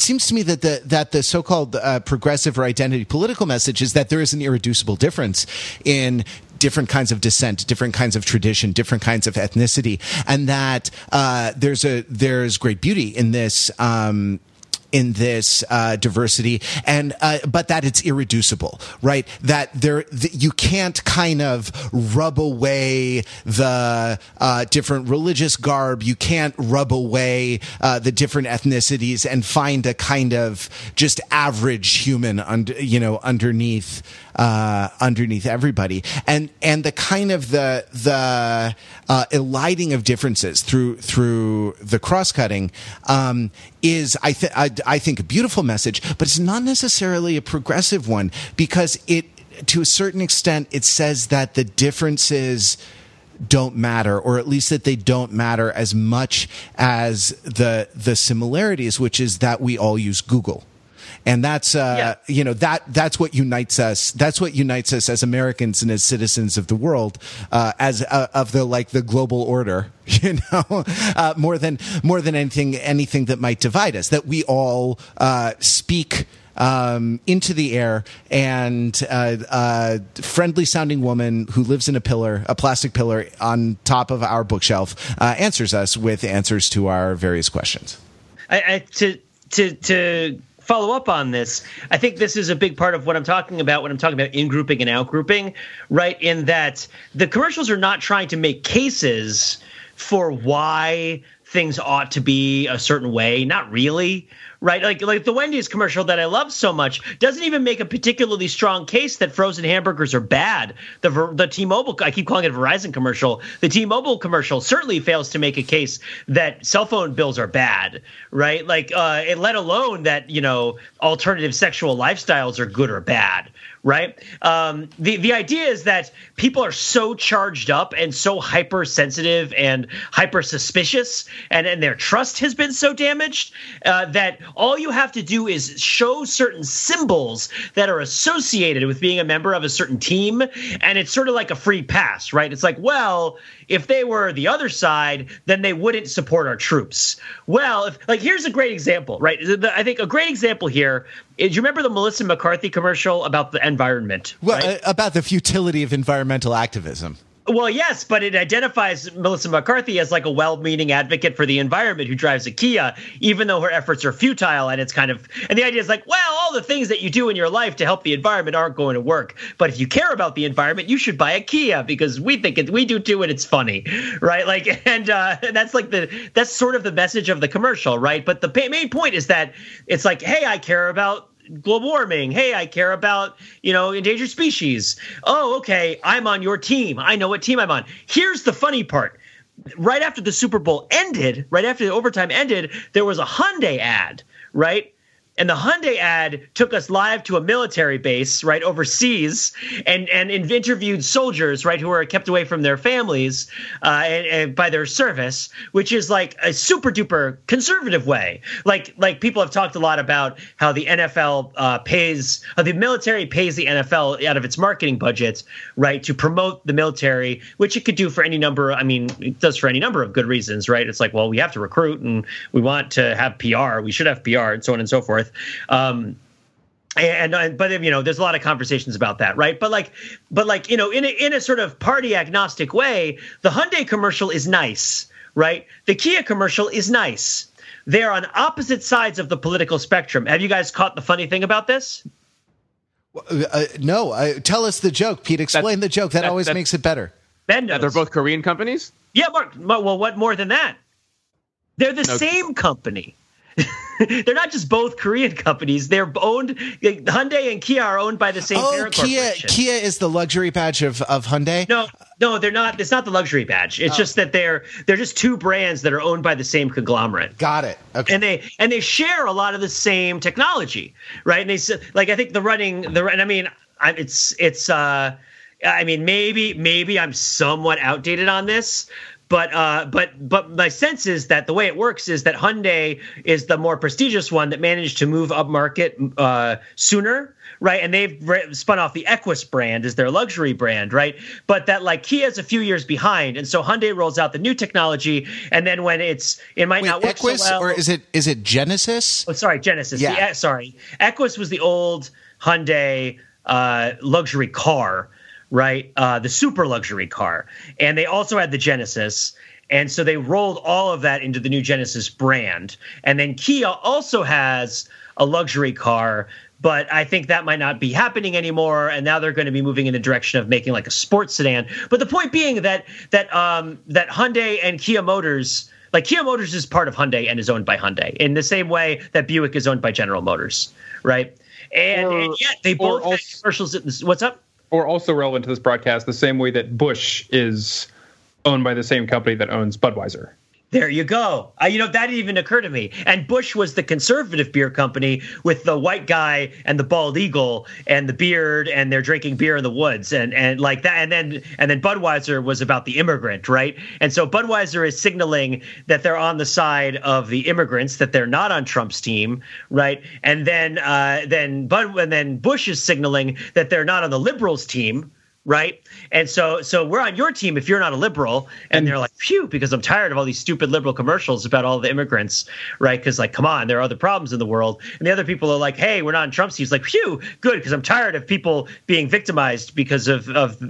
seems to me that the so-called progressive or identity political message is that there is an irreducible difference in different kinds of descent, different kinds of tradition, different kinds of ethnicity, and that there's great beauty in this diversity, and but that it's irreducible, right? That you can't kind of rub away the different religious garb, you can't rub away the different ethnicities and find a kind of just average human, underneath everybody, and the kind of the eliding of differences through the cross-cutting is I think a beautiful message, but it's not necessarily a progressive one, because it, to a certain extent, it says that the differences don't matter, or at least that they don't matter as much as the similarities, which is that we all use Google. And that's, you know, that's what unites us. That's what unites us as Americans and as citizens of the world, of the global order, you know, more than anything that might divide us, that we all, speak, into the air, and a friendly sounding woman who lives in a plastic pillar on top of our bookshelf, answers us with answers to our various questions. To follow up on this, I think this is a big part of what I'm talking about when I'm talking about in-grouping and out-grouping, right? In that the commercials are not trying to make cases for why things ought to be a certain way. Not really, right? Like the Wendy's commercial that I love so much doesn't even make a particularly strong case that frozen hamburgers are bad. The T-Mobile, I keep calling it a Verizon commercial, the T-Mobile commercial certainly fails to make a case that cell phone bills are bad, right? Like, and let alone that, you know, alternative sexual lifestyles are good or bad, right? The idea is that people are so charged up and so hypersensitive and hyper-suspicious, and their trust has been so damaged that all you have to do is show certain symbols that are associated with being a member of a certain team, and it's sort of like a free pass, right? It's like, well, if they were the other side, then they wouldn't support our troops. Well, here's a great example, right? I think a great example here is, do you remember the Melissa McCarthy commercial about the environment? Well, right? About the futility of environmental activism. Well, yes, but it identifies Melissa McCarthy as like a well-meaning advocate for the environment who drives a Kia, even though her efforts are futile. And it's kind of, and the idea is like, well, all the things that you do in your life to help the environment aren't going to work. But if you care about the environment, you should buy a Kia, because we think it, we do too, and it's funny, right? Like, and that's like that's sort of the message of the commercial, right? But the main point is that it's like, hey, I care about global warming. Hey, I care about, you know, endangered species. Oh, okay, I'm on your team. I know what team I'm on. Here's the funny part. Right after the Super Bowl ended, right after the overtime ended, there was a Hyundai ad, right? And the Hyundai ad took us live to a military base, right, overseas, and interviewed soldiers, right, who were kept away from their families and by their service, which is like a super duper conservative way. Like people have talked a lot about how the NFL the military pays the NFL out of its marketing budget, right, to promote the military, which it could do for any number. I mean, it does for any number of good reasons, right? It's like, well, we have to recruit, and we want to have PR. We should have PR, and so on and so forth. But you know, there's a lot of conversations about that, right? But like, you know, in a sort of party agnostic way, the Hyundai commercial is nice, right? The Kia commercial is nice. They're on opposite sides of the political spectrum. Have you guys caught the funny thing about this? No, tell us the joke, Pete. Explain the joke. That always makes it better. Ben knows. They're both Korean companies? Yeah, Mark. Well, what more than that? They're the same company. They're not just both Korean companies. They're owned. Hyundai and Kia are owned by the same parent corporation. Kia is the luxury badge of Hyundai? No, they're not. It's not the luxury badge. It's just that they're just two brands that are owned by the same conglomerate. Got it. Okay. And they share a lot of the same technology, right? And they I think maybe I'm somewhat outdated on this. But my sense is that the way it works is that Hyundai is the more prestigious one that managed to move upmarket sooner, right? And they've spun off the Equus brand as their luxury brand, right? But that like Kia is a few years behind, and so Hyundai rolls out the new technology, and then when it might not work Equus, so well. Or is it Genesis? Oh, sorry, Genesis. Yeah. Equus was the old Hyundai luxury car. Right, the super luxury car, and they also had the Genesis, and so they rolled all of that into the new Genesis brand. And then Kia also has a luxury car, but I think that might not be happening anymore. And now they're going to be moving in the direction of making like a sports sedan. But the point being that Hyundai and Kia Motors, like Kia Motors, is part of Hyundai and is owned by Hyundai in the same way that Buick is owned by General Motors, right? And yet they both have commercials. What's up? Or also relevant to this broadcast, the same way that Bush is owned by the same company that owns Budweiser. There you go. That didn't even occur to me. And Bush was the conservative beer company with the white guy and the bald eagle and the beard, and they're drinking beer in the woods and like that. And then Budweiser was about the immigrant, right? And so Budweiser is signaling that they're on the side of the immigrants, that they're not on Trump's team, right? And then Bush is signaling that they're not on the liberals' team. Right. And so we're on your team if you're not a liberal. And they're like, phew, because I'm tired of all these stupid liberal commercials about all the immigrants. Right. Because like, come on, there are other problems in the world. And the other people are like, hey, we're not on Trump's team. He's like, phew, good, because I'm tired of people being victimized because of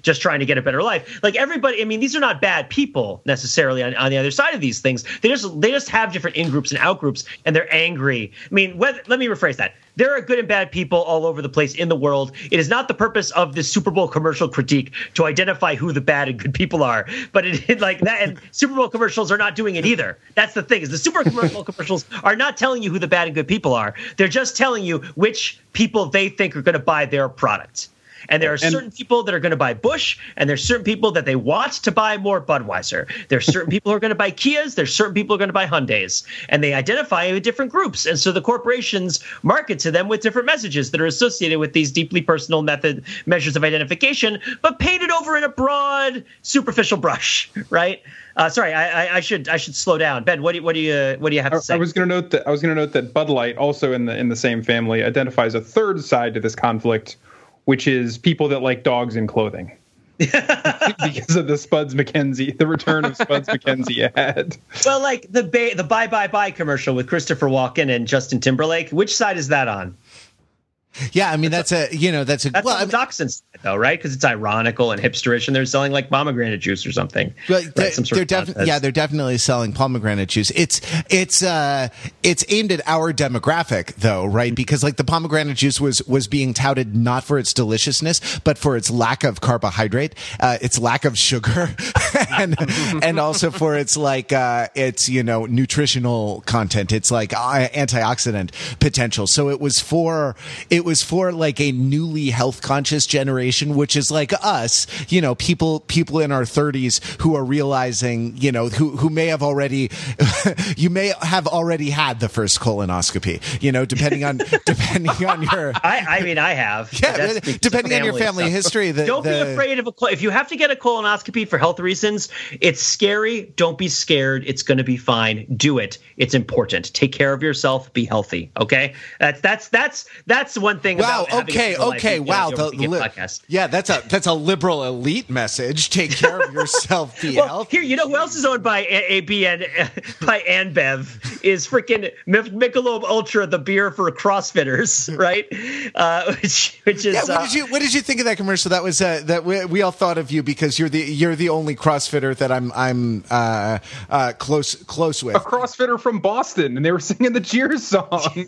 just trying to get a better life. Like everybody. I mean, these are not bad people necessarily on the other side of these things. They just have different in-groups and out-groups, and they're angry. I mean, let me rephrase that. There are good and bad people all over the place in the world. It is not the purpose of this Super Bowl commercial critique to identify who the bad and good people are, but it like that. And Super Bowl commercials are not doing it either. That's the thing, is the Super Bowl commercials are not telling you who the bad and good people are. They're just telling you which people they think are going to buy their product. And there are certain people that are going to buy Bush, and there's certain people that they want to buy more Budweiser. There's certain people who are going to buy Kias. There's certain people who are going to buy Hyundais, and they identify with different groups. And so the corporations market to them with different messages that are associated with these deeply personal measures of identification, but painted over in a broad, superficial brush, right? I should slow down. Ben, what do you have to say? I was going to note that Bud Light, also in the same family, identifies a third side to this conflict, which is people that like dogs in clothing because of the return of Spuds McKenzie ad. Well, like the Bye Bye Bye commercial with Christopher Walken and Justin Timberlake. Which side is that on? Yeah, I mean that's Dachshund side though, right? Because it's ironical and hipsterish, and they're selling like pomegranate juice or something. They're definitely selling pomegranate juice. It's aimed at our demographic though, right? Because like the pomegranate juice was being touted not for its deliciousness, but for its lack of carbohydrate, its lack of sugar, and also for its like its nutritional content, its like antioxidant potential. So it was for like a newly health conscious generation, which is like us, people in our 30s who are realizing, who may have already, you may have already had the first colonoscopy, depending on your. I have. Yeah, depending on your family history. Don't be afraid of if you have to get a colonoscopy for health reasons. It's scary. Don't be scared. It's going to be fine. Do it. It's important. Take care of yourself. Be healthy. Okay. That's one one thing. Wow. About okay. Wow. Yeah, that's a liberal elite message. Take care of yourself. Be healthy. Here, you know who else is owned by AB and by Anbev is freaking Michelob Ultra, the beer for CrossFitters, right? Which is. Yeah, what did you think of that commercial? That was that we all thought of you because you're the only CrossFitter that I'm close with. A CrossFitter from Boston, and they were singing the Cheers song.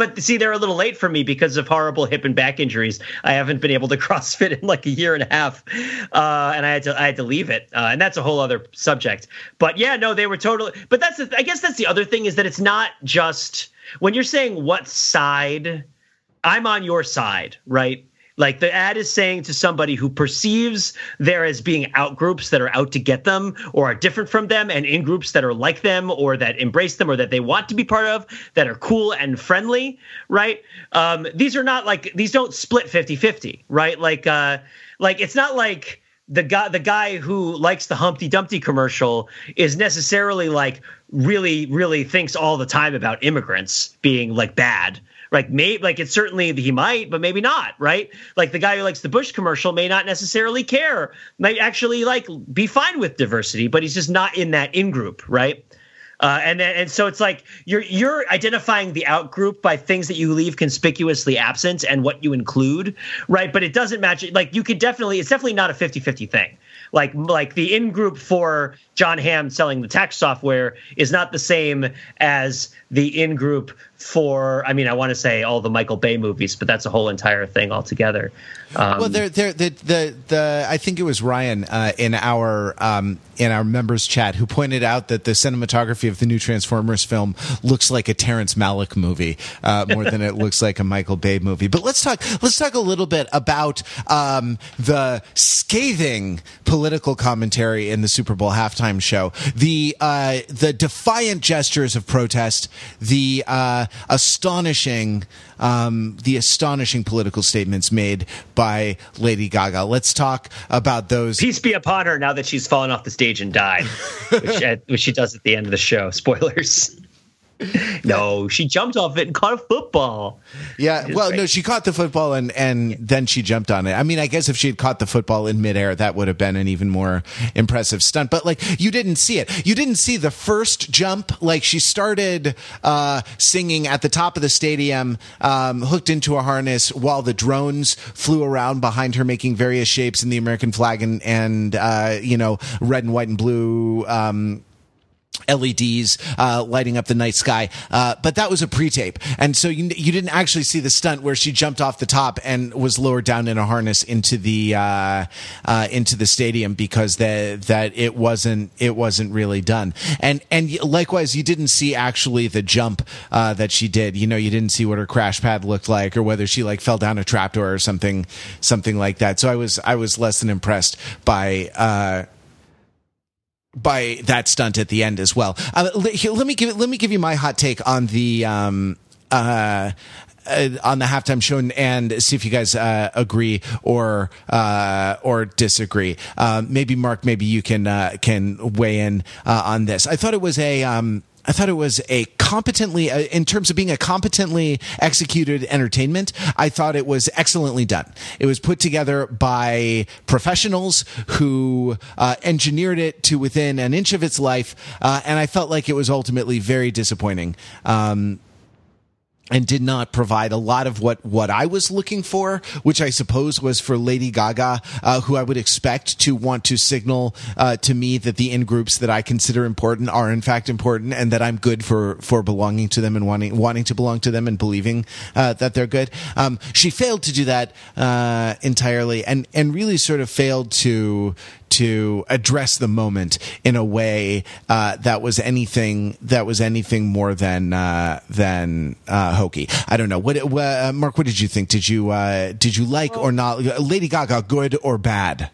But see, they're a little late for me because of horrible hip and back injuries. I haven't been able to CrossFit in like a year and a half, and I had to leave it, and that's a whole other subject. But yeah, no, they were totally. But I guess that's the other thing is that it's not just when you're saying what side. I'm on your side, right? Like the ad is saying to somebody who perceives there as being out groups that are out to get them or are different from them and in groups that are like them or that embrace them or that they want to be part of that are cool and friendly, right? These are not like – these don't split 50-50, right? Like it's not like the guy who likes the Humpty Dumpty commercial is necessarily like really, really thinks all the time about immigrants being like bad. Like maybe, like it's certainly he might, but maybe not, right? Like the guy who likes the Bush commercial may not necessarily care, might actually like be fine with diversity, but he's just not in that in group, right? And so it's like you're identifying the out group by things that you leave conspicuously absent and what you include, right? But it doesn't match. Like you could definitely, it's definitely not a 50-50 thing. Like the in group for John Hamm selling the tax software is not the same as the in group for, I mean, I want to say all the Michael Bay movies, but that's a whole entire thing altogether. Well, the I think it was Ryan in our members chat who pointed out that the cinematography of the new Transformers film looks like a Terrence Malick movie more than it looks like a Michael Bay movie. But let's talk a little bit about the scathing political commentary in the Super Bowl halftime show, the defiant gestures of protest, the astonishing political statements made by Lady Gaga. Let's talk about those. Peace be upon her now that she's fallen off the stage and died, which she does at the end of the show. Spoilers. No, she jumped off it and caught a football. Yeah, well, no, she caught the football and then she jumped on it. I mean, I guess if she had caught the football in midair, that would have been an even more impressive stunt. But, like, you didn't see it. You didn't see the first jump. Like, she started singing at the top of the stadium, hooked into a harness while the drones flew around behind her, making various shapes in the American flag and red and white and blue LEDs lighting up the night sky, but that was a pre-tape, and so you didn't actually see the stunt where she jumped off the top and was lowered down in a harness into the stadium because that it wasn't really done, and likewise you didn't see actually the jump that she did. You know, you didn't see what her crash pad looked like or whether she like fell down a trapdoor or something like that. So I was less than impressed by that stunt at the end as well. Let me give you my hot take on the halftime show and see if you guys agree or disagree. Maybe Mark, maybe you can weigh in on this. I thought it was a competently, in terms of being a competently executed entertainment, I thought it was excellently done. It was put together by professionals who engineered it to within an inch of its life, and I felt like it was ultimately very disappointing. And did not provide a lot of what I was looking for, which I suppose was for Lady Gaga, who I would expect to want to signal to me that the in-groups that I consider important are in fact important and that I'm good for belonging to them and wanting to belong to them and believing that they're good. She failed to do that entirely and really sort of failed to address the moment in a way that was anything more than hokey. I don't know. What Mark, what did you think? Did you like or not Lady Gaga, good or bad?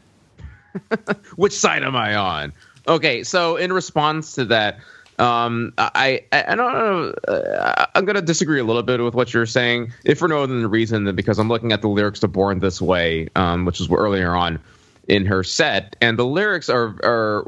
Which side am I on? Okay, so in response to that, I don't know. I'm going to disagree a little bit with what you're saying, if for no other reason than because I'm looking at the lyrics to Born This Way, which was earlier on in her set, and the lyrics are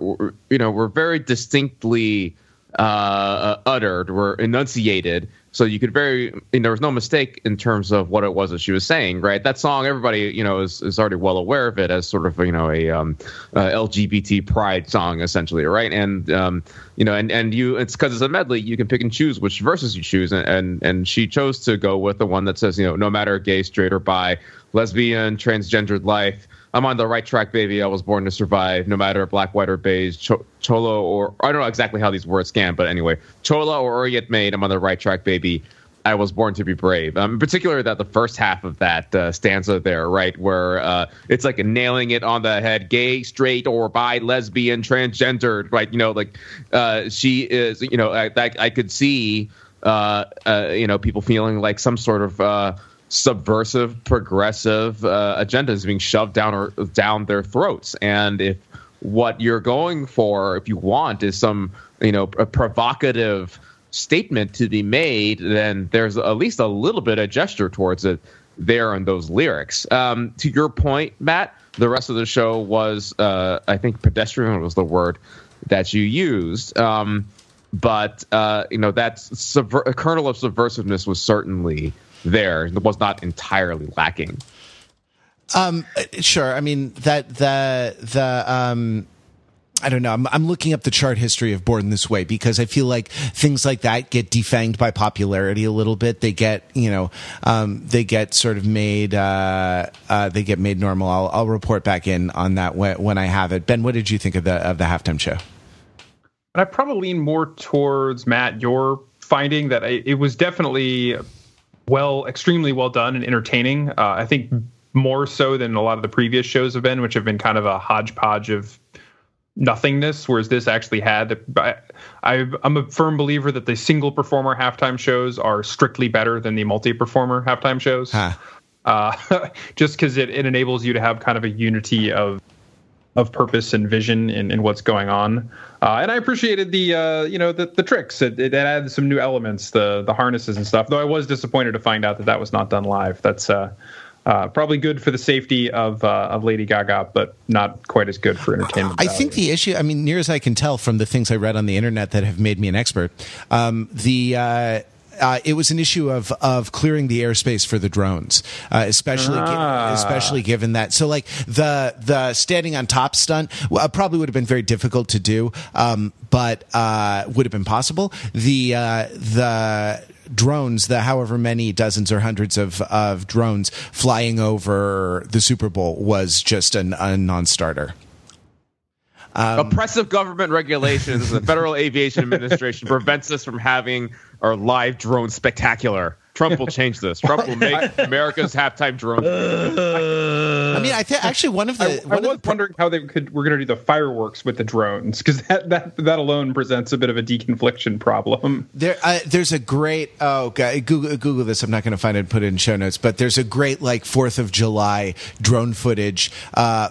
were very distinctly uttered were enunciated. So you could there was no mistake in terms of what it was that she was saying, right? That song, everybody, is already well aware of it as sort of, a LGBT pride song, essentially, right? And, it's because it's a medley, you can pick and choose which verses you choose. And she chose to go with the one that says, no matter gay, straight or bi, lesbian, transgendered life, I'm on the right track, baby. I was born to survive, no matter black, white, or beige, cholo, or I don't know exactly how these words scan, but anyway, chola or Orient made, I'm on the right track, baby. I was born to be brave. In particular, that the first half of that stanza there, right, where it's like nailing it on the head, gay, straight, or bi, lesbian, transgendered, right? She is, I could see, people feeling like some sort of, subversive, progressive agendas being shoved down their throats. And if what you're going for, if you want, is some a provocative statement to be made, then there's at least a little bit of gesture towards it there in those lyrics. To your point, Matt, the rest of the show was, I think, pedestrian was the word that you used. But that kernel of subversiveness was certainly there. It was not entirely lacking. Sure. I mean, that I don't know. I'm looking up the chart history of Born This Way because I feel like things like that get defanged by popularity a little bit. They get, they get sort of made, they get made normal. I'll report back in on that when I have it. Ben, what did you think of the halftime show? And I probably lean more towards, Matt, your finding that it was definitely extremely well done and entertaining. I think more so than a lot of the previous shows have been, which have been kind of a hodgepodge of nothingness, whereas this actually had I'm a firm believer that the single performer halftime shows are strictly better than the multi-performer halftime shows. Huh. Just because it enables you to have kind of a unity of purpose and vision in what's going on. And I appreciated the tricks. It added some new elements, the harnesses and stuff, though I was disappointed to find out that was not done live. That's probably good for the safety of Lady Gaga, but not quite as good for entertainment value. I think the issue, I mean, near as I can tell from the things I read on the internet that have made me an expert, it was an issue of clearing the airspace for the drones, especially given that. So, like the standing on top stunt probably would have been very difficult to do, but would have been possible. The drones, the however many dozens or hundreds of drones flying over the Super Bowl was just a non-starter. Oppressive government regulations, the Federal Aviation Administration prevents us from having our live drone spectacular. Trump will change this. Trump will make America's halftime drone. I mean, I think actually wondering how they were going to do the fireworks with the drones, because that alone presents a bit of a deconfliction problem. There's a great Google this. I'm not going to find it and put it in show notes, but there's a great 4th of July drone footage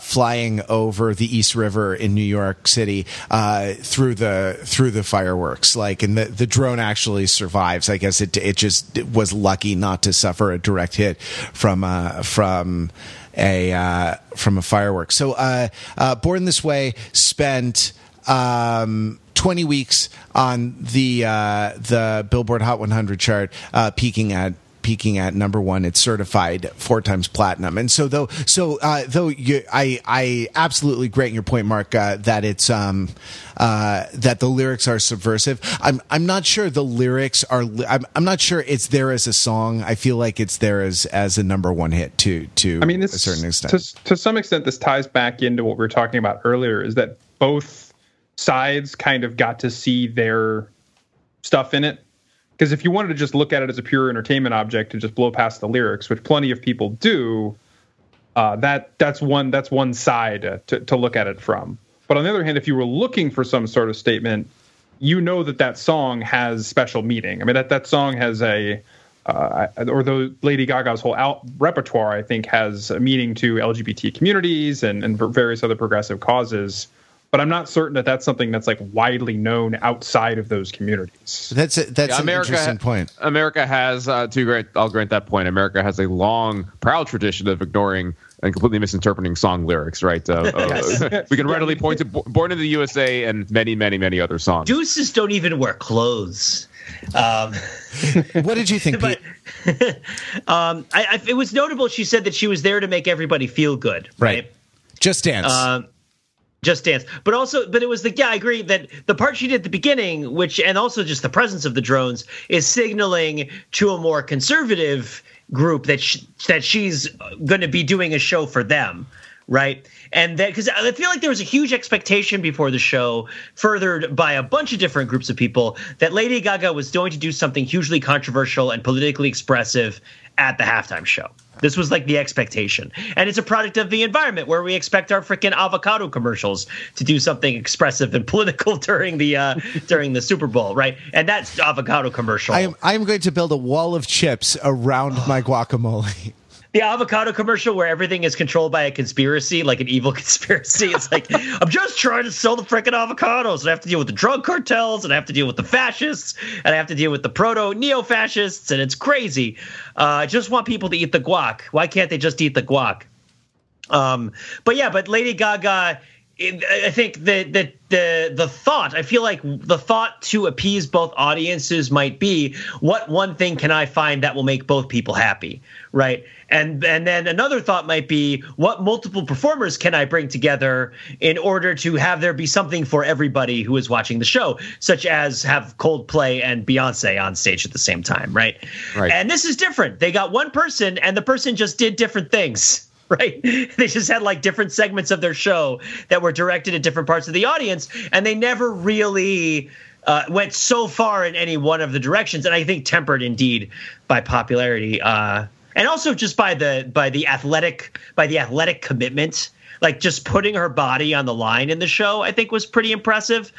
flying over the East River in New York City through the fireworks. And the drone actually survives. I guess it just was lucky not to suffer a direct hit from a firework. So Born This Way spent 20 weeks on the Billboard Hot 100 chart, peaking at number one. It's certified 4 times platinum. And so I absolutely grant your point, Mark, that it's that the lyrics are subversive. I'm not sure the lyrics are. I'm not sure it's there as a song. I feel like it's there as a number one hit to a certain extent. To some extent, this ties back into what we were talking about earlier, is that both sides kind of got to see their stuff in it. Because if you wanted to just look at it as a pure entertainment object and just blow past the lyrics, which plenty of people do, that's one side to look at it from. But on the other hand, if you were looking for some sort of statement, that song has special meaning. I mean, that song has though Lady Gaga's whole repertoire, I think, has a meaning to LGBT communities and various other progressive causes. But I'm not certain that that's something that's like widely known outside of those communities. That's an interesting point. America has I'll grant that point. America has a long, proud tradition of ignoring and completely misinterpreting song lyrics, right? We can readily point to "Born in the USA" and many, many, many other songs. Deuces don't even wear clothes. What did you think, Pete? It was notable. She said that she was there to make everybody feel good, right? Just Dance. Just Dance. But it was I agree that the part she did at the beginning, and also just the presence of the drones, is signaling to a more conservative group that she's going to be doing a show for them, right? And that, because I feel like there was a huge expectation before the show, furthered by a bunch of different groups of people, that Lady Gaga was going to do something hugely controversial and politically expressive at the halftime show. This was like the expectation. And it's a product of the environment where we expect our freaking avocado commercials to do something expressive and political during the during the Super Bowl, right? And that's avocado commercial. I'm going to build a wall of chips around my guacamole. The avocado commercial where everything is controlled by a conspiracy, like an evil conspiracy. It's like, I'm just trying to sell the freaking avocados. And I have to deal with the drug cartels, and I have to deal with the fascists, and I have to deal with the proto-neo-fascists, and it's crazy. I just want people to eat the guac. Why can't they just eat the guac? But Lady Gaga, I think the thought, I feel like the thought to appease both audiences might be, what one thing can I find that will make both people happy, right? And then another thought might be, what multiple performers can I bring together in order to have there be something for everybody who is watching the show, such as have Coldplay and Beyonce on stage at the same time, right? Right. And this is different. They got one person, and the person just did different things. Right. They just had like different segments of their show that were directed at different parts of the audience. And they never really went so far in any one of the directions. And I think tempered indeed by popularity and also just by the athletic commitment. Like just putting her body on the line in the show, I think was pretty impressive.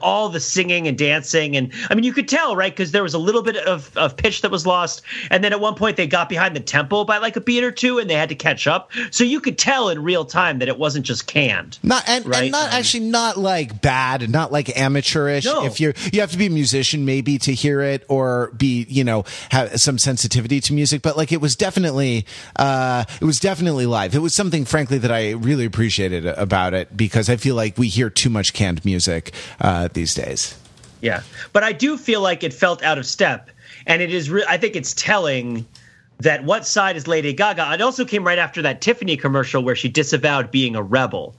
All the singing and dancing, and I mean you could tell, right? Because there was a little bit of pitch that was lost, and then at one point they got behind the tempo by like a beat or two, and they had to catch up. So you could tell in real time that it wasn't just canned, not bad, and not like amateurish. No. If you have to be a musician maybe to hear it, or be have some sensitivity to music, but like it was definitely live. It was something, frankly, that I really appreciated about it, because I feel like we hear too much canned music these days. Yeah, but I do feel like it felt out of step, and it is. I think it's telling that what side is Lady Gaga. It also came right after that Tiffany commercial where she disavowed being a rebel,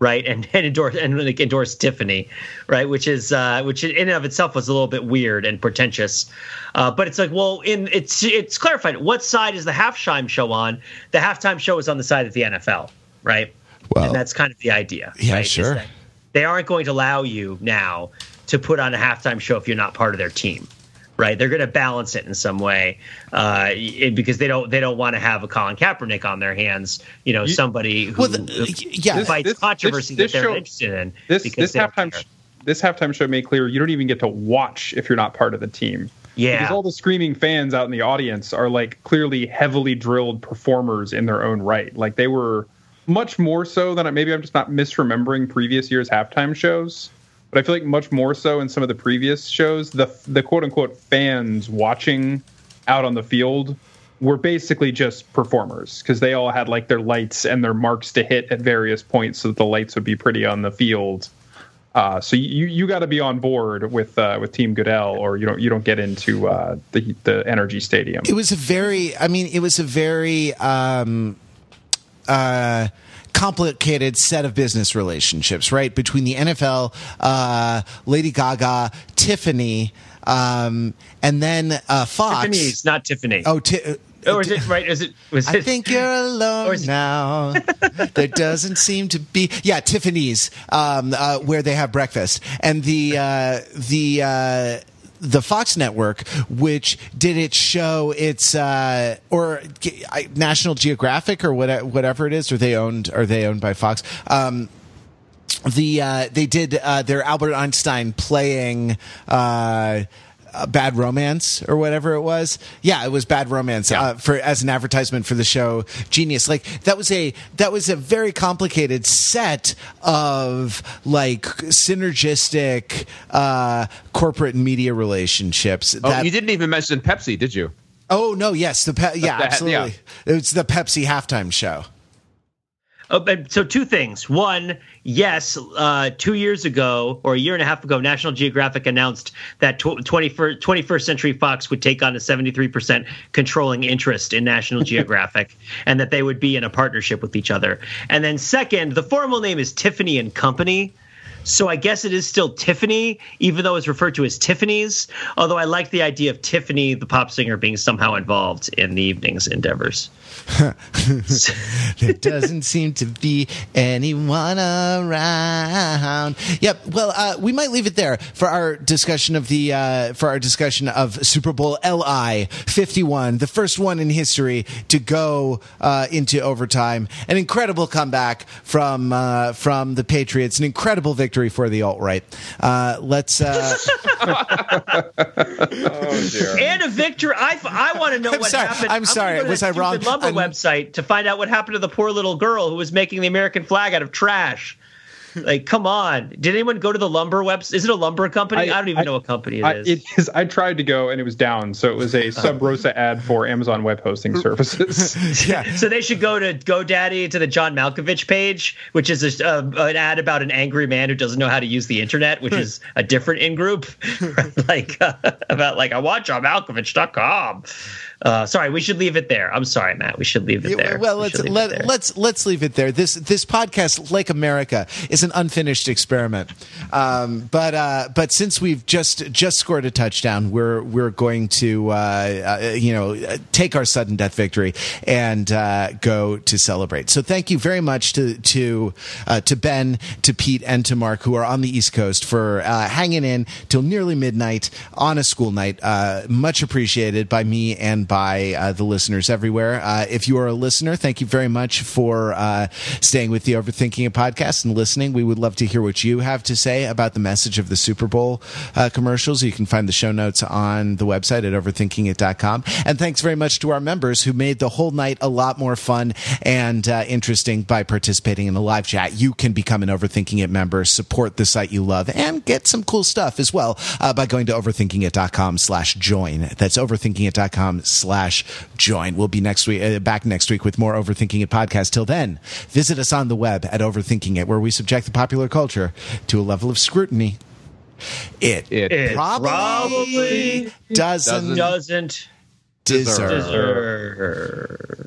right, and endorsed Tiffany, right, which in and of itself was a little bit weird and pretentious. But it's like, well, it's clarified. What side is the halftime show on? The halftime show is on the side of the NFL, right? Well, and that's kind of the idea. Yeah, right? Sure. They aren't going to allow you now to put on a halftime show if you're not part of their team, right? They're going to balance it in some way because they don't want to have a Colin Kaepernick on their hands, somebody who fights controversy that they're interested in. This halftime show made clear you don't even get to watch if you're not part of the team. Yeah, because all the screaming fans out in the audience are like clearly heavily drilled performers in their own right. Like they were much more so than maybe I'm just not misremembering previous year's halftime shows. But I feel like much more so in some of the previous shows, the quote unquote fans watching out on the field were basically just performers, because they all had like their lights and their marks to hit at various points so that the lights would be pretty on the field. So you got to be on board with Team Goodell, or you don't get into the Energy Stadium. It was a very complicated set of business relationships, right? Between the NFL, Lady Gaga, Tiffany, and then Fox. Tiffany's not Tiffany. Oh, or is it right? I think you're alone now. There doesn't seem to be. Yeah, Tiffany's, where they have breakfast, and the Fox network, which did its show, or National Geographic or whatever it is, are they owned by Fox? They did their Albert Einstein playing Bad Romance or whatever it was. Yeah, it was Bad Romance for as an advertisement for the show Genius. Like that was a very complicated set of like synergistic corporate and media relationships. Oh, you didn't even mention Pepsi, did you? Oh no, yes, absolutely. Yeah. It's the Pepsi halftime show. Oh, so two things. One, yes, 2 years ago or a year and a half ago, National Geographic announced that 21st Century Fox would take on a 73% controlling interest in National Geographic and that they would be in a partnership with each other. And then second, the formal name is Tiffany and Company. So I guess it is still Tiffany, even though it's referred to as Tiffany's, although I like the idea of Tiffany, the pop singer, being somehow involved in the evening's endeavors. There doesn't seem to be anyone around. Yep. Well, we might leave it there for our discussion of Super Bowl LI 51, the first one in history to go into overtime. An incredible comeback from the Patriots. An incredible victory for the alt-right. Let's. Oh, dear. And a victory. I want to know what happened. I'm sorry. Was I wrong? Website to find out what happened to the poor little girl who was making the American flag out of trash. Like, come on. Did anyone go to the lumber website? Is it a lumber company? I don't even know what company it is. It is. I tried to go and it was down. So it was a Sub Rosa ad for Amazon Web Hosting Services. Yeah. So they should go to GoDaddy, to the John Malkovich page, which is an ad about an angry man who doesn't know how to use the internet, which is a different in-group. I want John Malkovich.com. Sorry, we should leave it there. I'm sorry, Matt. We should leave it there. Well, let's leave it there. This podcast, like America, is an unfinished experiment. But since we've just scored a touchdown, we're going to take our sudden death victory and go to celebrate. So thank you very much to Ben, to Pete, and to Mark, who are on the East Coast, for hanging in till nearly midnight on a school night. Much appreciated by me and by the listeners everywhere. If you are a listener, thank you very much for staying with the Overthinking It podcast and listening. We would love to hear what you have to say about the message of the Super Bowl commercials. You can find the show notes on the website at overthinkingit.com. And thanks very much to our members who made the whole night a lot more fun and interesting by participating in the live chat. You can become an Overthinking It member, support the site you love, and get some cool stuff as well by going to overthinkingit.com/join. That's overthinkingit.com/join. We'll be back next week with more Overthinking It podcast. Till then, visit us on the web at Overthinking It, where we subject the popular culture to a level of scrutiny it probably doesn't deserve.